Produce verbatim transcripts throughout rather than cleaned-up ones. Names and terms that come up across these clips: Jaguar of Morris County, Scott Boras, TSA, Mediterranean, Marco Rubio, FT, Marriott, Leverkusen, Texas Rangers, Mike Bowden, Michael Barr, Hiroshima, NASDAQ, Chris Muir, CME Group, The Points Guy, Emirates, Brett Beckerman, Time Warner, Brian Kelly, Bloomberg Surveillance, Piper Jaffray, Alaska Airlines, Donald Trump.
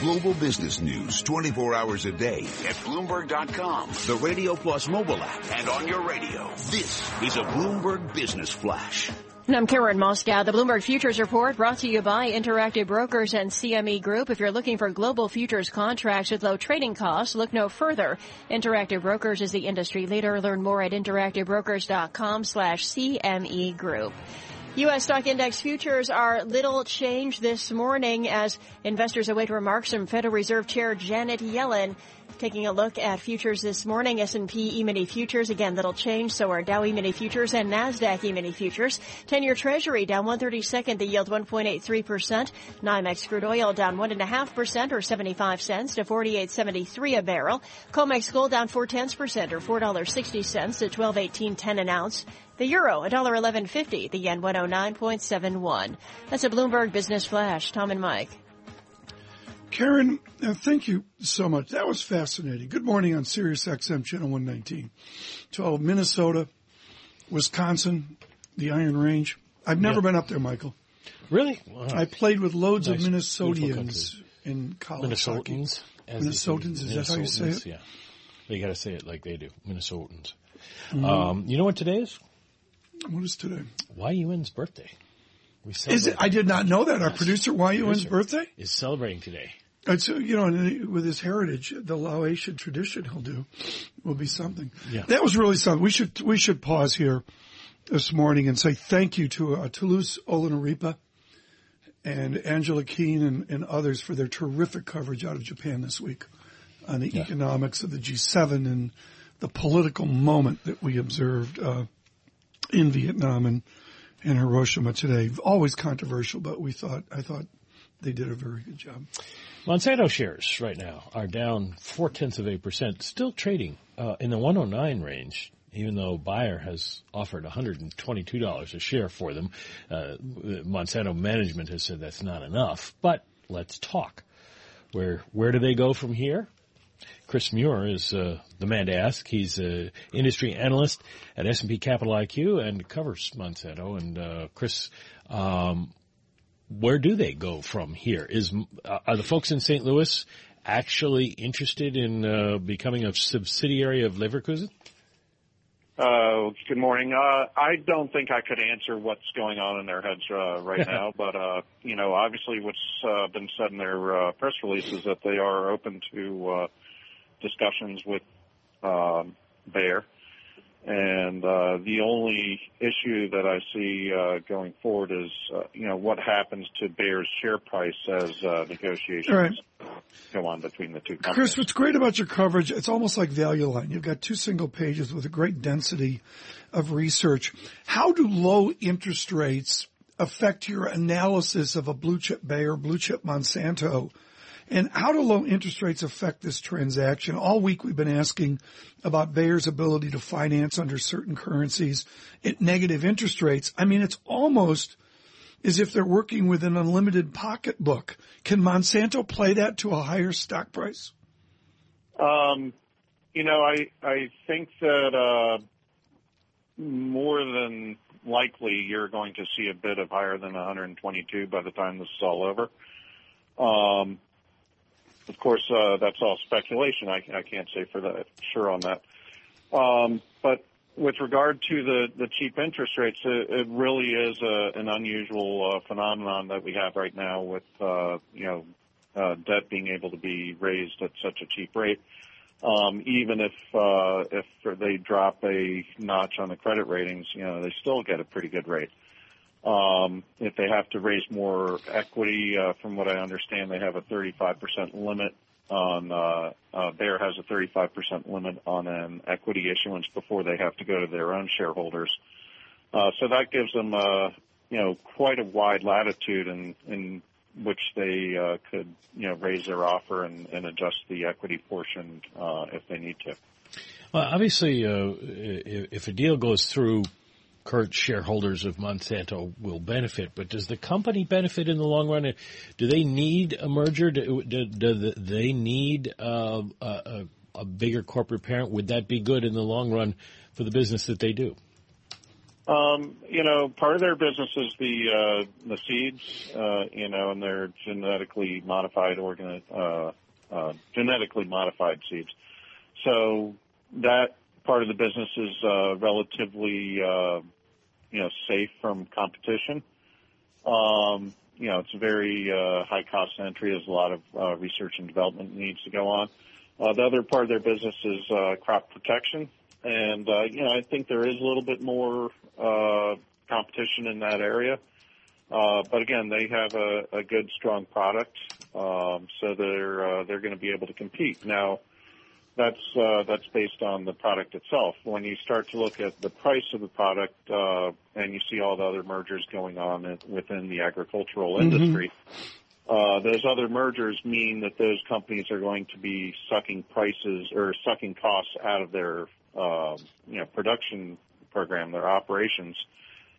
Global business news twenty-four hours a day at Bloomberg dot com, the Radio Plus mobile app, and on your radio. This is a Bloomberg Business Flash. And I'm Karen Moscow. The Bloomberg Futures Report brought to you by Interactive Brokers and C M E Group. If you're looking for global futures contracts with low trading costs, look no further. Interactive Brokers is the industry leader. Learn more at interactive brokers dot com slash C M E Group. U S stock index futures are little change this morning as investors await remarks from Federal Reserve Chair Janet Yellen. Taking a look at futures this morning, S and P E-mini futures, again, little change. So are Dow E-mini futures and NASDAQ E-mini futures. ten-year Treasury down one thirty-second, the yield one point eight three percent. NYMEX crude oil down one point five percent or seventy-five cents to forty-eight seventy-three a barrel. Comex gold down four tenths percent or four dollars and sixty cents to twelve eighteen ten an ounce. The euro, one eleven fifty, the yen one oh nine point seven one. That's a Bloomberg Business Flash. Tom and Mike. Karen, uh, thank you so much. That was fascinating. Good morning on SiriusXM Channel one nineteen. To all Minnesota, Wisconsin, the Iron Range. I've never yeah. been up there, Michael. Really? Wow. I played with loads nice, of Minnesotians in college. Minnesotans? As Minnesotans, is Minnesotans, that how you say it? Yeah. Well, you got to say it like they do, Minnesotans. Mm-hmm. Um, you know what today is? What is today? Y U N's birthday. We is it, I did not know that. Our yes. producer, Y U N's birthday? Is celebrating today. And so, you know, and with his heritage, the Laotian tradition he'll do will be something. Yeah. That was really something. We should we should pause here this morning and say thank you to uh, Toulouse Olenaripa and Angela Keane and, and others for their terrific coverage out of Japan this week on the yeah. economics of the G seven and the political moment that we observed uh, in Vietnam and in Hiroshima today. Always controversial, but we thought I thought they did a very good job. Monsanto shares right now are down four-tenths of a percent, still trading uh, in the one oh nine range, even though Bayer has offered one hundred twenty-two dollars a share for them. Uh, Monsanto management has said that's not enough, but let's talk. Where where do they go from here? Chris Muir is uh, the man to ask. He's an industry analyst at S and P Capital I Q and covers Monsanto. And uh, Chris, um, where do they go from here? Is uh, are the folks in Saint Louis actually interested in uh, becoming a subsidiary of Leverkusen? Uh, good morning. Uh, I don't think I could answer what's going on in their heads uh, right now, but uh, you know, obviously, what's uh, been said in their uh, press release is that they are open to Uh, discussions with um, Bayer, and uh, the only issue that I see uh, going forward is, uh, you know, what happens to Bayer's share price as uh, negotiations right. go on between the two companies. Chris, what's great about your coverage, it's almost like Value Line. You've got two single pages with a great density of research. How do low interest rates affect your analysis of a blue-chip Bayer, blue-chip Monsanto? And how do low interest rates affect this transaction? All week we've been asking about Bayer's ability to finance under certain currencies at negative interest rates. I mean, it's almost as if they're working with an unlimited pocketbook. Can Monsanto play that to a higher stock price? Um, you know, I I think that uh, more than likely you're going to see a bid of higher than one hundred twenty-two by the time this is all over. Um Of course, uh, that's all speculation. I, I can't say for that, sure on that. Um, but with regard to the, the cheap interest rates, it, it really is a, an unusual uh, phenomenon that we have right now with, uh, you know, uh, debt being able to be raised at such a cheap rate. Um, even if uh, if they drop a notch on the credit ratings, you know, they still get a pretty good rate. Um, if they have to raise more equity, uh, from what I understand, they have a thirty-five percent limit on, uh, uh, Bayer has a thirty-five percent limit on an equity issuance before they have to go to their own shareholders. Uh, so that gives them, uh, you know, quite a wide latitude in, in which they, uh, could, you know, raise their offer and, and adjust the equity portion, uh, if they need to. Well, obviously, uh, if a deal goes through, current shareholders of Monsanto will benefit, but does the company benefit in the long run? Do they need a merger? Do, do, do they need uh, a, a bigger corporate parent? Would that be good in the long run for the business that they do? Um, you know, part of their business is the, uh, the seeds, uh, you know, and they're genetically modified organ, uh, uh, genetically modified seeds. So that part of the business is, uh, relatively, uh, you know, safe from competition. Um, you know, it's a very, uh, high cost entry. There's a lot of, uh, research and development needs to go on. Uh, the other part of their business is, uh, crop protection. And, uh, you know, I think there is a little bit more uh, competition in that area. Uh, but, again, they have a, a good, strong product, um, so they're uh, they're going to be able to compete. Now, that's uh, that's based on the product itself. When you start to look at the price of the product uh, and you see all the other mergers going on within the agricultural mm-hmm. industry, uh, those other mergers mean that those companies are going to be sucking prices or sucking costs out of their Uh, you know, production program, their operations,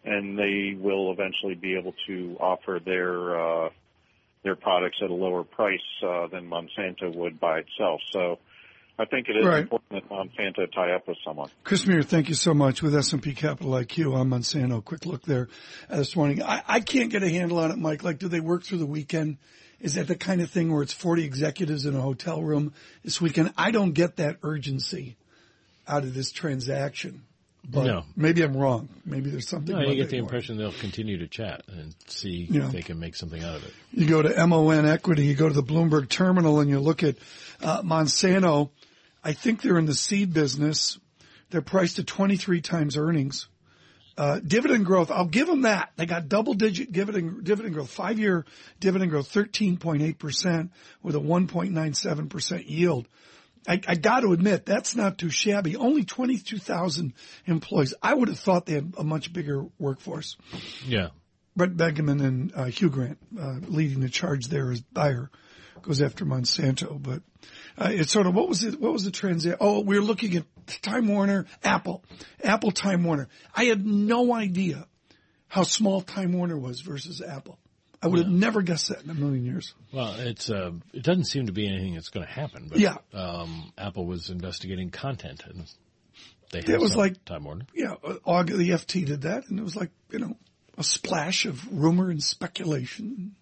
and they will eventually be able to offer their uh, their products at a lower price uh, than Monsanto would by itself. So I think it is right. important that Monsanto tie up with someone. Chris Muir, thank you so much. With S and P Capital I Q on Monsanto, quick look there this morning. I, I can't get a handle on it, Mike. Like, do they work through the weekend? Is that the kind of thing where it's forty executives in a hotel room this weekend? I don't get that urgency out of this transaction, but no. maybe I'm wrong. Maybe there's something. No, you get the more. impression they'll continue to chat and see yeah. if they can make something out of it. You go to M O N Equity, you go to the Bloomberg terminal, and you look at uh, Monsanto. I think they're in the seed business. They're priced at twenty-three times earnings. Uh, dividend growth, I'll give them that. They got double-digit dividend, dividend growth, five-year dividend growth, thirteen point eight percent with a one point nine seven percent yield. I, I got to admit, that's not too shabby. Only twenty-two thousand employees. I would have thought they had a much bigger workforce. Yeah. Brett Beckerman and uh, Hugh Grant uh, leading the charge there as Bayer goes after Monsanto. But uh, it's sort of, what was it? What was the transaction? Oh, we were looking at Time Warner, Apple. Apple, Time Warner. I had no idea how small Time Warner was versus Apple. I would yeah. have never guessed that in a million years. Well, it's uh, it doesn't seem to be anything that's going to happen. But yeah. um, Apple was investigating content, and they had it was like Time Warner. Yeah, August, the F T did that, and it was like, you know, a splash of rumor and speculation.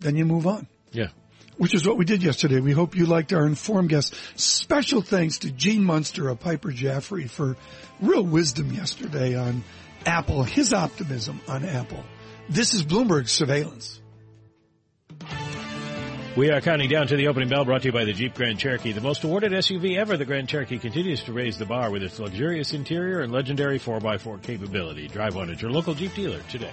Then you move on. Yeah. Which is what we did yesterday. We hope you liked our informed guests. Special thanks to Gene Munster of Piper Jaffray for real wisdom yesterday on Apple, his optimism on Apple. This is Bloomberg Surveillance. We are counting down to the opening bell, brought to you by the Jeep Grand Cherokee, the most awarded S U V ever. The Grand Cherokee continues to raise the bar with its luxurious interior and legendary four by four capability. Drive one at your local Jeep dealer today.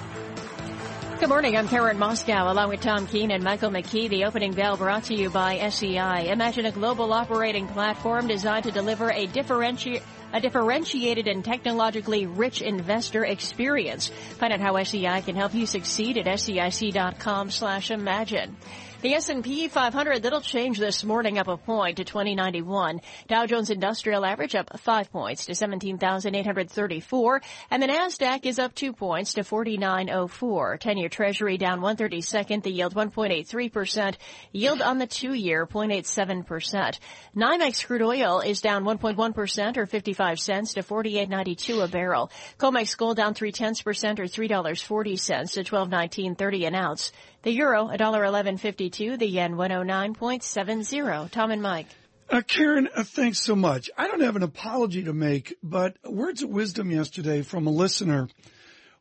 Good morning. I'm Karen Moscow, along with Tom Keene and Michael McKee. The opening bell brought to you by S E I. Imagine a global operating platform designed to deliver a differenti- a differentiated and technologically rich investor experience. Find out how S E I can help you succeed at S E I C dot com slash imagine. The S and P five hundred, little change this morning, up a point to twenty ninety-one. Dow Jones Industrial Average up five points to seventeen thousand eight hundred thirty-four. And the NASDAQ is up two points to forty-nine oh four. Ten-year Treasury down one thirty-second. The yield one point eight three percent. Yield on the two-year zero point eight seven percent. NYMEX crude oil is down one point one percent or fifty-five cents to forty-eight ninety-two a barrel. Comex gold down three tenths percent or three dollars and forty cents to twelve nineteen thirty an ounce. The euro, one dollar eleven fifty-two, the yen, one oh nine seventy. Tom and Mike. Uh, Karen, uh, thanks so much. I don't have an apology to make, but words of wisdom yesterday from a listener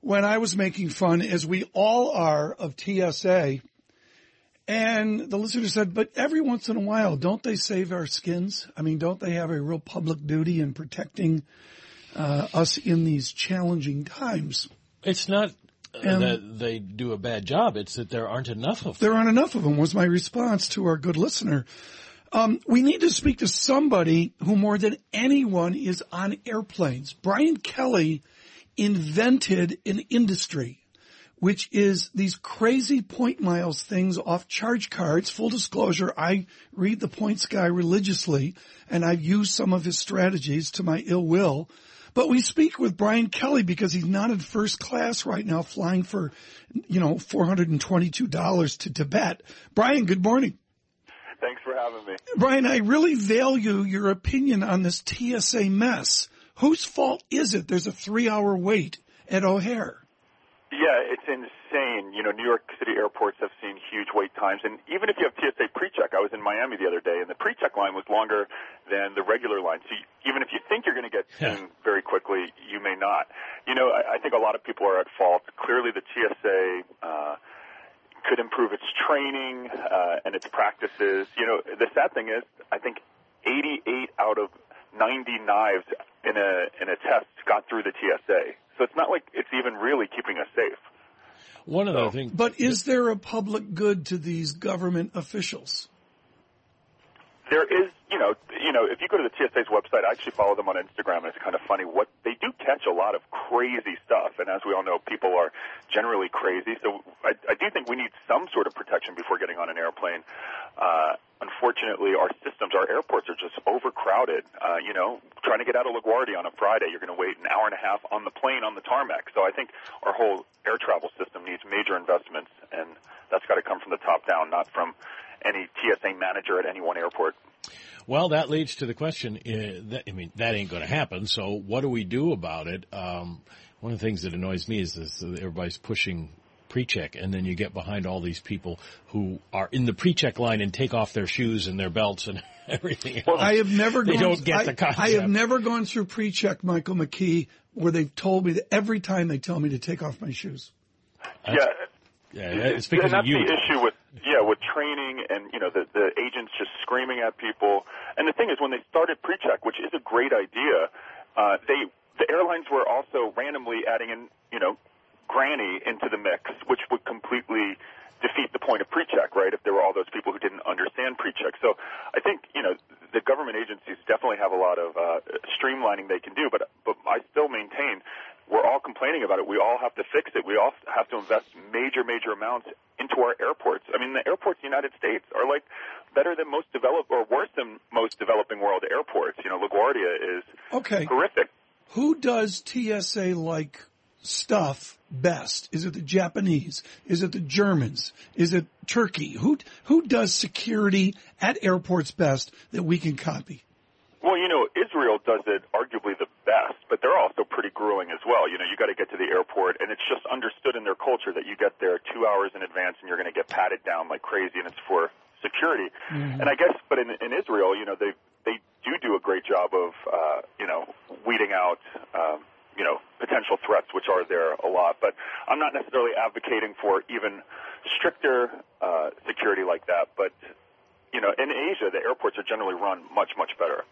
when I was making fun, as we all are, of T S A. And the listener said, but every once in a while, don't they save our skins? I mean, don't they have a real public duty in protecting uh, us in these challenging times? It's not... And that they do a bad job. It's that there aren't enough of them. There aren't enough of them was my response to our good listener. Um, we need to speak to somebody who more than anyone is on airplanes. Brian Kelly invented an industry which is these crazy point miles things off charge cards. Full disclosure, I read the points guy religiously, and I've used some of his strategies to my ill will. But we speak with Brian Kelly because he's not in first class right now flying for, you know, four hundred twenty-two dollars to Tibet. Brian, good morning. Thanks for having me. Brian, I really value your opinion on this T S A mess. Whose fault is it there's a three-hour wait at O'Hare? Yeah, it's insane. You know, New York City airports have seen huge wait times. And even if you have T S A pre-check, I was in Miami the other day, and the pre-check line was longer than the regular line. So you, even if you think you're going to get in very quickly, you may not. You know, I, I think a lot of people are at fault. Clearly the T S A uh, could improve its training uh, and its practices. You know, the sad thing is I think eighty-eight out of ninety knives in a in a test got through the T S A. So it's not like it's even really keeping us safe. One of so. the things, but is there a public good to these government officials? There is, you know, you know. If you go to the T S A's website, I actually follow them on Instagram, and it's kind of funny what they do catch a lot of crazy stuff. And as we all know, people are generally crazy. So I, I do think we need some sort of protection before getting on an airplane. Uh, Unfortunately, our systems, our airports are just overcrowded. Uh, you know, trying to get out of LaGuardia on a Friday, you're going to wait an hour and a half on the plane on the tarmac. So I think our whole air travel system needs major investments, and that's got to come from the top down, not from any T S A manager at any one airport. Well, that leads to the question, uh, that, I mean, that ain't going to happen, so what do we do about it? Um, one of the things that annoys me is this, uh, everybody's pushing pre-check, and then you get behind all these people who are in the pre-check line and take off their shoes and their belts and everything else. Well, I have never they gone, don't get I, the concept. I have never gone through pre-check, Michael McKee, where they've told me that every time they tell me to take off my shoes. Yeah. That's, yeah, it's because of you. And that's the issue with Yeah, with training and, you know, the, the agents just screaming at people. And the thing is, when they started PreCheck, which is a great idea, uh, they the airlines were also randomly adding in, you know, Granny into the mix, which would completely defeat the point of PreCheck, right, if there were all those people who didn't understand PreCheck. So I think, you know, the government agencies definitely have a lot of uh, streamlining they can do, but but I still maintain we're all complaining about it. We all have to fix it. We all have to invest major, major amounts into our airports. I mean, the airports in the United States are, like, better than most developed or worse than most developing world airports. You know, LaGuardia is okay. horrific. Who does T S A-like stuff best? Is it the Japanese? Is it the Germans? Is it Turkey? Who who does security at airports best that we can copy? Well, you know, Israel does it arguably the best, but they're also pretty grueling as well. You know, you got to get to the airport, and it's just understood in their culture that you get there two hours in advance and you're going to get patted down like crazy, and it's for security. Mm-hmm. And I guess, but in, in Israel, you know, they they do do a great job of, uh, you know, weeding out, um, you know, potential threats, which are there a lot. But I'm not necessarily advocating for even stricter uh, security like that. But, you know, in Asia, the airports are generally run much, much better.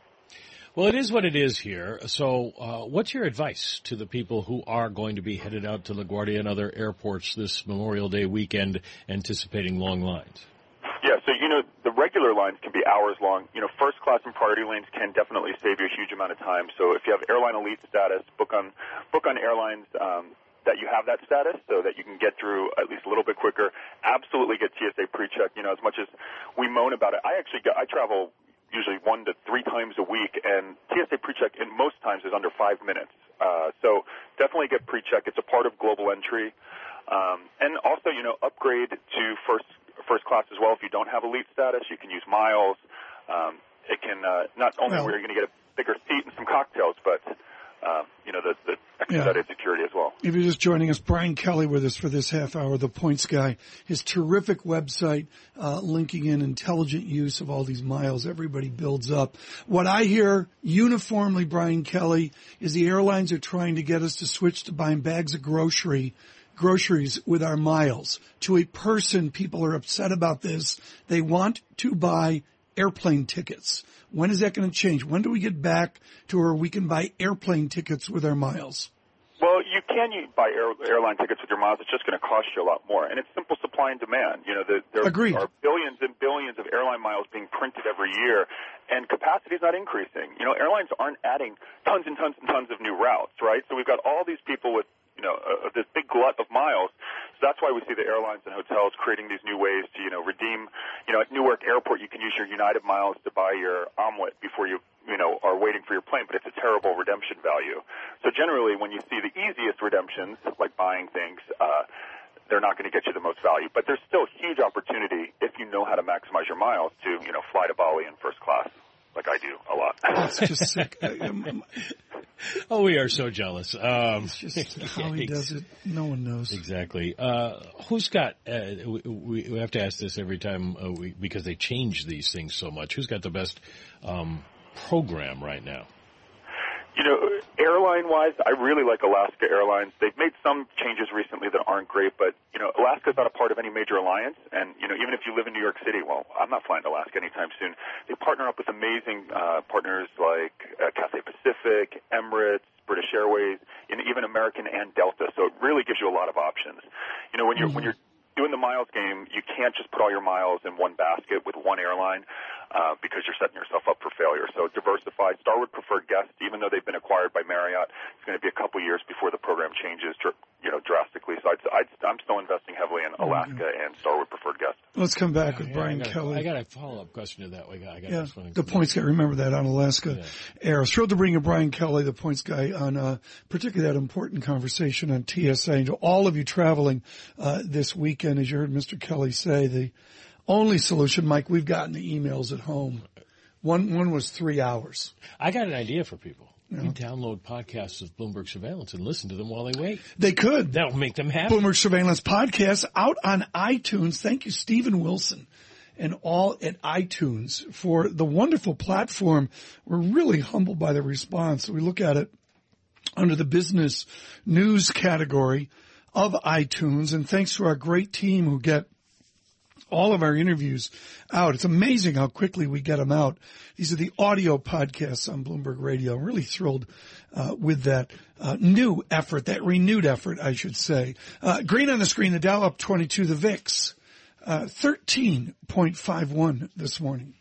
Well, it is what it is here. So uh, what's your advice to the people who are going to be headed out to LaGuardia and other airports this Memorial Day weekend anticipating long lines? Yeah, so, you know, the regular lines can be hours long. You know, first class and priority lanes can definitely save you a huge amount of time. So if you have airline elite status, book on book on airlines um, that you have that status so that you can get through at least a little bit quicker. Absolutely get T S A pre-check. You know, as much as we moan about it, I actually got, I travel usually one to three times a week, and T S A pre-check in most times is under five minutes. Uh, so definitely get pre-check. It's a part of global entry. Um, and also, you know, upgrade to first first class as well. If you don't have elite status, you can use miles. Um, it can uh, not only well, where you're going to get a bigger seat and some cocktails, but, uh, you know, the, the expedited yeah. security as well. If you're just joining us, Brian Kelly with us for this half hour, The Points Guy. His terrific website uh, linking in intelligent use of all these miles. Everybody builds up. What I hear uniformly, Brian Kelly, is the airlines are trying to get us to switch to buying bags of grocery groceries with our miles. To a person, people are upset about this. They want to buy airplane tickets. When is that going to change? When do we get back to where we can buy airplane tickets with our miles? Well, you can you buy air, airline tickets with your miles. It's just going to cost you a lot more. And it's simple supply and demand. You know, there, there are billions and billions of airline miles being printed every year, and capacity is not increasing. You know, airlines aren't adding tons and tons and tons of new routes, right? So we've got all these people with, you know, uh, this big glut of miles. So that's why we see the airlines and hotels creating these new ways to, you know, redeem. You know, at Newark Airport, you can use your United miles to buy your omelet before you, you know, are waiting for your plane, but it's a terrible redemption value. So generally, when you see the easiest redemptions, like buying things, uh, they're not going to get you the most value. But there's still huge opportunity if you know how to maximize your miles to, you know, fly to Bali in first class. Like I do a lot. That's just sick. Oh, we are so jealous. Um, it's just how he does it, no one knows. Exactly. Uh, who's got, uh, we, we have to ask this every time uh, we, because they change these things so much. Who's got the best um, program right now? You know, airline-wise, I really like Alaska Airlines. They've made some changes recently that aren't great, but, you know, Alaska's not a part of any major alliance, and, you know, even if you live in New York City, well, I'm not flying to Alaska anytime soon. They partner up with amazing uh, partners like uh, Cathay Pacific, Emirates, British Airways, and even American and Delta, so it really gives you a lot of options. You know, when you're, when you're doing the miles game, you can't just put all your miles in one basket with one airline. Uh, because you're setting yourself up for failure. So diversified, Starwood Preferred Guest, even though they've been acquired by Marriott, it's going to be a couple years before the program changes, you know, drastically. So I'd, I'd, I'm still investing heavily in Alaska and Starwood Preferred Guest. Let's come back yeah, with yeah, Brian I got, Kelly. I got a follow-up question to that. I got, I got yeah, this one. The points guy, remember that, on Alaska yeah. Air. Thrilled to bring you Brian Kelly, the points guy, on uh, particularly that important conversation on T S A. And to all of you traveling uh, this weekend, as you heard Mister Kelly say, the only solution, Mike, we've gotten the emails at home. One one was three hours. I got an idea for people. Yeah. You download podcasts of Bloomberg Surveillance and listen to them while they wait. They could. That'll make them happy. Bloomberg Surveillance podcast out on iTunes. Thank you, Stephen Wilson, and all at iTunes for the wonderful platform. We're really humbled by the response. We look at it under the business news category of iTunes, and thanks to our great team who get all of our interviews out. It's amazing how quickly we get them out. These are the audio podcasts on Bloomberg Radio. I'm really thrilled uh, with that uh, new effort, that renewed effort, I should say. Uh, green on the screen, the Dow up twenty-two, the V I X uh, thirteen fifty-one this morning.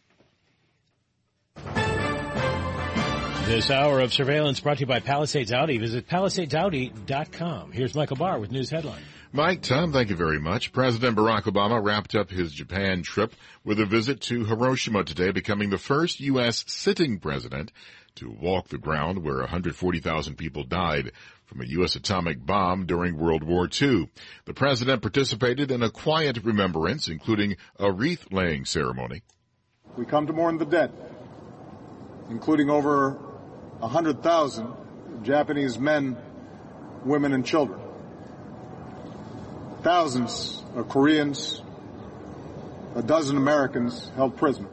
This hour of surveillance brought to you by Palisades Audi. Visit palisades audi dot com. Here's Michael Barr with News Headline. Mike, Tom, thank you very much. President Barack Obama wrapped up his Japan trip with a visit to Hiroshima today, becoming the first U S sitting president to walk the ground where one hundred forty thousand people died from a U S atomic bomb during World War Two. The president participated in a quiet remembrance, including a wreath-laying ceremony. We come to mourn the dead, including over one hundred thousand Japanese men, women, and children. Thousands of Koreans, a dozen Americans held prisoner.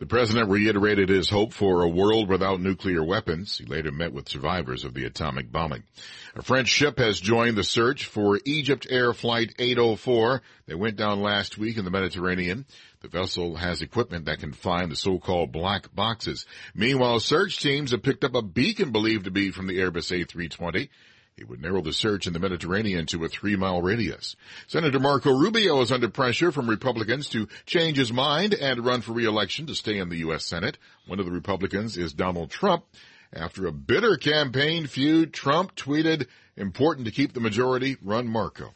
The president reiterated his hope for a world without nuclear weapons. He later met with survivors of the atomic bombing. A French ship has joined the search for Egypt Air Flight eight oh four. They went down last week in the Mediterranean. The vessel has equipment that can find the so-called black boxes. Meanwhile, search teams have picked up a beacon believed to be from the Airbus A three twenty. It would narrow the search in the Mediterranean to a three-mile radius. Senator Marco Rubio is under pressure from Republicans to change his mind and run for re-election to stay in the U S. Senate. One of the Republicans is Donald Trump. After a bitter campaign feud, Trump tweeted, "Important to keep the majority, run Marco."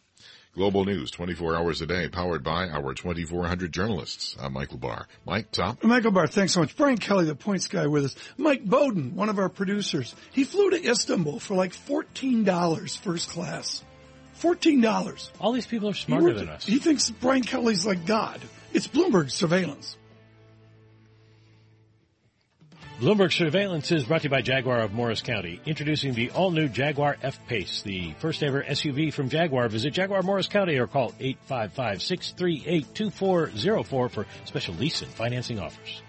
Global news, twenty-four hours a day, powered by our twenty-four hundred journalists. I'm Michael Barr. Mike, Tom. Michael Barr, thanks so much. Brian Kelly, the points guy, with us. Mike Bowden, one of our producers, he flew to Istanbul for like fourteen dollars first class. fourteen dollars. All these people are smarter than us. He thinks Brian Kelly's like God. It's Bloomberg Surveillance. Bloomberg Surveillance is brought to you by Jaguar of Morris County. Introducing the all-new Jaguar F-Pace, the first-ever S U V from Jaguar. Visit Jaguar Morris County or call eight five five, six three eight, two four zero four for special lease and financing offers.